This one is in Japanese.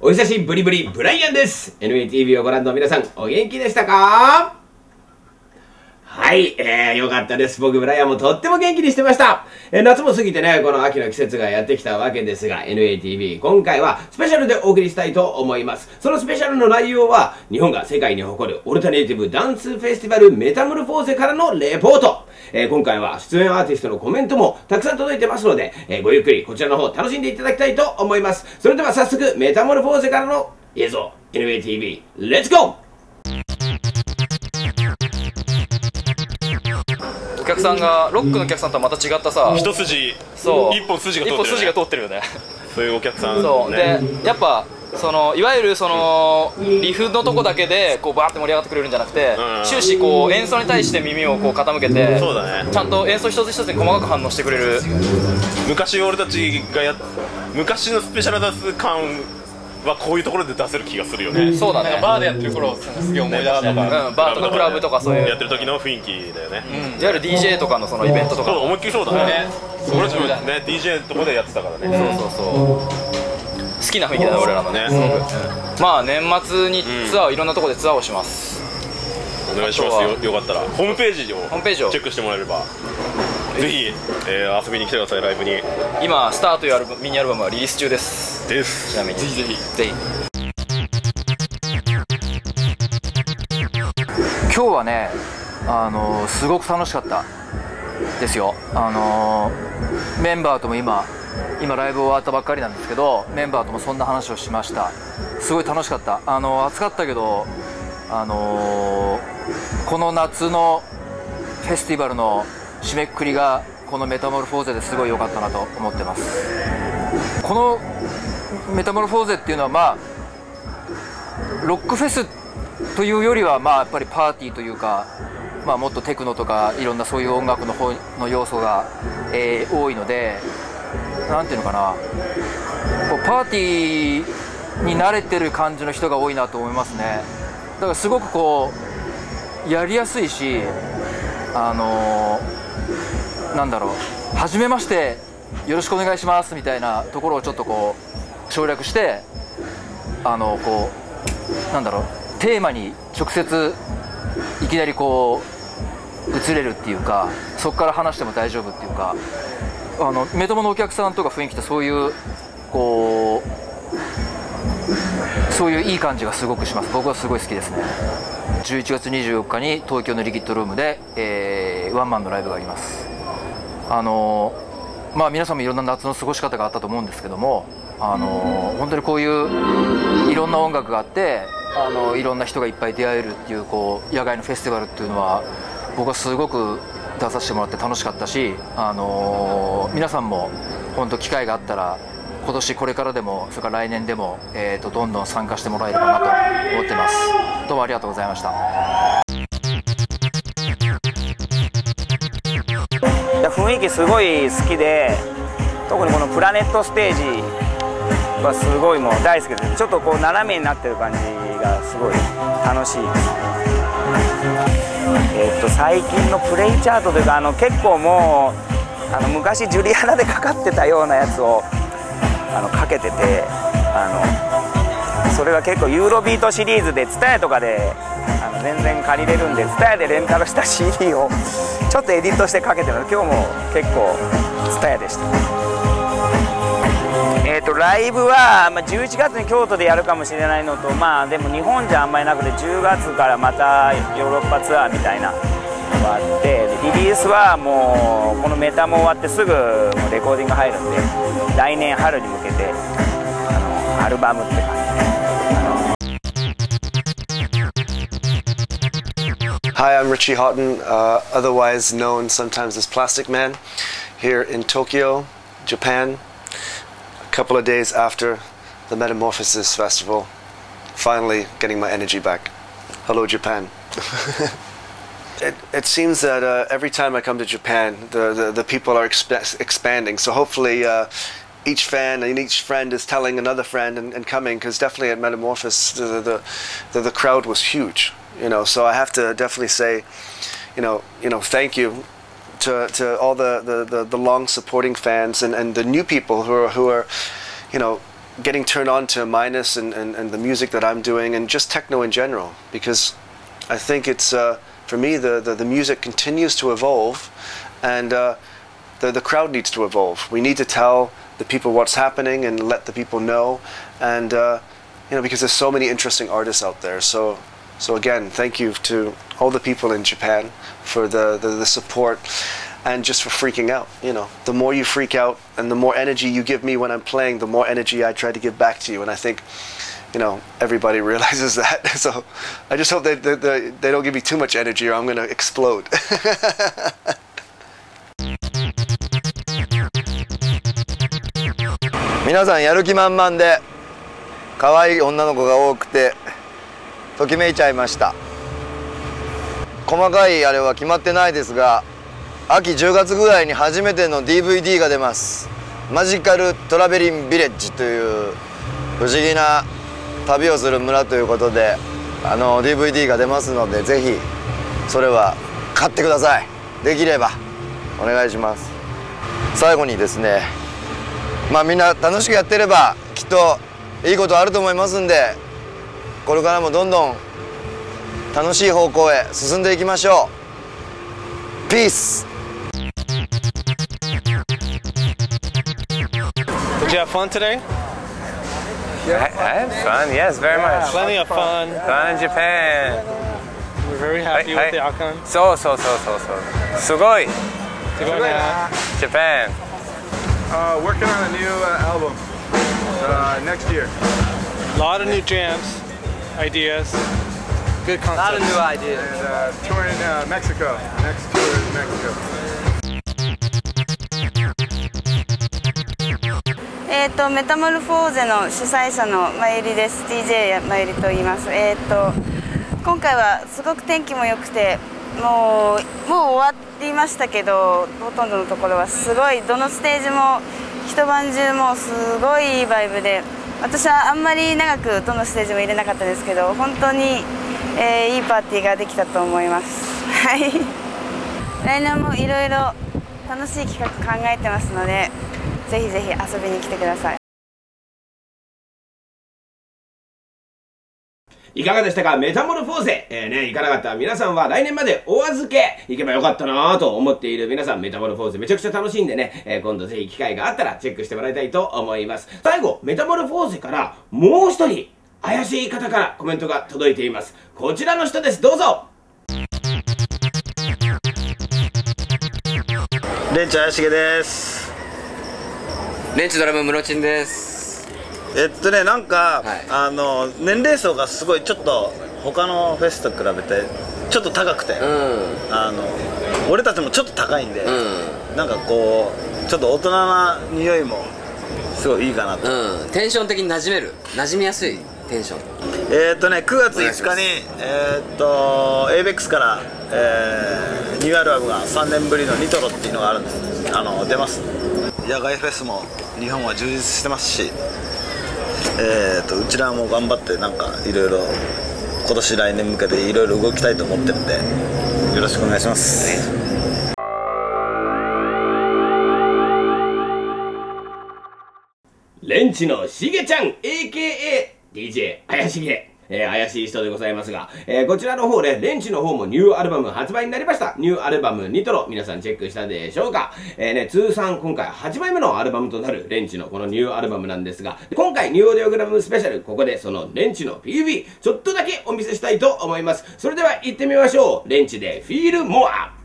お久しぶりぶりブライアンです。 NATV をご覧の皆さん、お元気でしたか？はい、よかったです。僕ブライアンもとっても元気にしてました。夏も過ぎてね、この秋の季節がやってきたわけですが、 NATV 今回はスペシャルでお送りしたいと思います。そのスペシャルの内容は、日本が世界に誇るオルタネイティブダンスフェスティバルメタモルフォーゼからのレポート。今回は出演アーティストのコメントもたくさん届いてますので、ごゆっくりこちらの方楽しんでいただきたいと思います。それでは早速、メタモルフォーゼからの映像、 NATV レッツゴー。お客さんがロックのお客さんとはまた違ったさ、一筋、そう、一本筋が通ってるよね。そういうお客さん、ね、そうで、やっぱそのいわゆるそのリフのとこだけでこうバーって盛り上がってくれるんじゃなくて、終始こう演奏に対して耳をこう傾けて、そうだね、ちゃんと演奏一つ一つに細かく反応してくれる。昔俺たちが昔のスペシャルダンス感はこういうところで出せる気がするよね。そうだね、なんかバーでやってる頃すげえ思い出したね、バーとかクラブとかそういうやってる時の雰囲気だよね、いわゆる DJ とかのそのイベントとか、そう思いっきりそうだね。俺たちもね DJ のとこでやってたからね。そうそうそう、好きな雰囲気だね、俺らのね。まあ年末にツアーをいろんなところでツアーをします。お願いします。よかったらホームページをチェックしてもらえれば、ぜひ遊びに来てください、ライブに。今スターというミニアルバムはリリース中ですちなみに。ぜひぜひぜひ。今日はね、すごく楽しかったですよ。メンバーとも今ライブ終わったばっかりなんですけど、メンバーともそんな話をしました。すごい楽しかった。暑かったけど、この夏のフェスティバルの締めくくりがこのメタモルフォーゼですごい良かったなと思ってます。このメタモルフォーゼっていうのは、まあロックフェスというよりは、まあやっぱりパーティーというか、まあもっとテクノとかいろんなそういう音楽の方の要素が、多いので、なんていうのかな、こうパーティーに慣れてる感じの人が多いなと思いますね。だからすごくこうやりやすいし、なんだろう、初めましてよろしくお願いしますみたいなところをちょっとこう省略して、こうなんだろう、テーマに直接いきなりこう移れるっていうか、そこから話しても大丈夫っていうか。メタモのお客さんとか雰囲気ってそういうこうそういういい感じがすごくします。僕はすごい好きですね。11月24日に東京のリキッドルームで、ワンマンのライブがあります。まあ皆さんもいろんな夏の過ごし方があったと思うんですけども、本当にこういういろんな音楽があって、いろんな人がいっぱい出会えるっていう、こう野外のフェスティバルっていうのは、僕はすごく出させてもらって楽しかったし、皆さんも本当機会があったら、今年これからでも、それから来年でも、どんどん参加してもらえればなと思ってます。どうもありがとうございました。いや、雰囲気すごい好きで、特にこのプラネットステージはすごいもう大好きです。ちょっとこう斜めになってる感じがすごい楽しいです。最近のプレイチャートというか、結構もう昔ジュリアナでかかってたようなやつをかけてて、それが結構ユーロビートシリーズで TSUTAYA とかで全然借りれるんで、 TSUTAYA でレンタルした CD をちょっとエディットしてかけてるので、今日も結構 TSUTAYA でした。ライブは、11月に京都でやるかもしれないのと、まあでも日本じゃあんまりなくて、10月からまたヨーロッパツアーみたいなのがあって、リリースはもうこのメタも終わってすぐレコーディング入るんで、来年春に向けてアルバムって感じで。Hi, I'm Richie Houghton, otherwise known sometimes as Plastic Man, here in Tokyo, Japan. Couple of days after the Metamorphosis Festival, finally getting my energy back. Hello, Japan. it seems that every time I come to Japan, the people are expanding. So hopefully, each fan and each friend is telling another friend and coming, because definitely at Metamorphosis, the crowd was huge. You know, so I have to definitely say, you know, thank you. To all the long supporting fans and the new people who are getting turned on to MINUS and the music that I'm doing, and just techno in general, because I think it's, for me, the music continues to evolve, and the crowd needs to evolve. We need to tell the people what's happening and let the people know, and you know, because there's so many interesting artists out there. So again, thank you to all the people in Japan for the support, and just for freaking out. You know, the more you freak out and the more energy you give me when I'm playing, the more energy I try to give back to you. And I think, you know, everybody realizes that. So I just hope they don't give me too much energy, or I'm gonna explode.皆さんやる気満々で、可愛い女の子が多くてときめいちゃいました。細かいあれは決まってないですが、秋10月ぐらいに初めての DVD が出ます。マジカルトラベリンビレッジという不思議な旅をする村ということで、DVD が出ますので、ぜひそれは買ってください。できればお願いします。最後にですね、まあみんな楽しくやってればきっといいことあると思いますんで、これからもどんどん楽しい方向へ進んでいきましょう。ピース。Did you have fun today? I had fun. Yes, very much. Plenty of fun. Fun in Japan. We're very happy with the outcome. そう。すごい。Japan. Working on a new album next year. A lot of new jams, ideas, good concepts. A lot of new ideas. And touring Mexico. Next tour is Mexico. メタモルフォーゼの主催者のまゆりです。DJ まゆりと言います。今回はすごく天気も良くて、もう終わっていましたけど、ほとんどのところはすごい、どのステージも一晩中もうすごいいいバイブで、私はあんまり長くどのステージも入れなかったですけど、本当に、いいパーティーができたと思います。はい来年もいろいろ楽しい企画考えてますので、ぜひぜひ遊びに来てください。いかがでしたか、メタモルフォーゼ。行かなかった皆さんは来年までお預け行けばよかったなぁと思っている皆さん、メタモルフォーゼめちゃくちゃ楽しいんでね、今度ぜひ機会があったらチェックしてもらいたいと思います。最後、メタモルフォーゼからもう一人怪しい方からコメントが届いています。こちらの人です、どうぞ。レンチ怪しげです。レンチドラムムロチンです。なんか、はい、年齢層がすごいちょっと他のフェスと比べてちょっと高くて、うん、俺たちもちょっと高いんで、うん、なんかこうちょっと大人な匂いもすごいいいかなと、うん、テンション的に馴染みやすいテンション。9月5日にAvex から、ニューアルバムが3年ぶりのニトロっていうのがあるんです。出ます。野外フェスも日本は充実してますし、うちらも頑張って、なんかいろいろ今年来年向けていろいろ動きたいと思ってるんで、よろしくお願いします。レンチのしげちゃん AKA DJ 怪しげ、怪しい人でございますが、こちらの方でレンチの方もニューアルバム発売になりました。ニューアルバムニトロ、皆さんチェックしたでしょうか。通算今回8枚目のアルバムとなるレンチのこのニューアルバムなんですが、今回ニューオーディオグラムスペシャル、ここでそのレンチの PV ちょっとだけお見せしたいと思います。それでは行ってみましょう。レンチでフィールモア。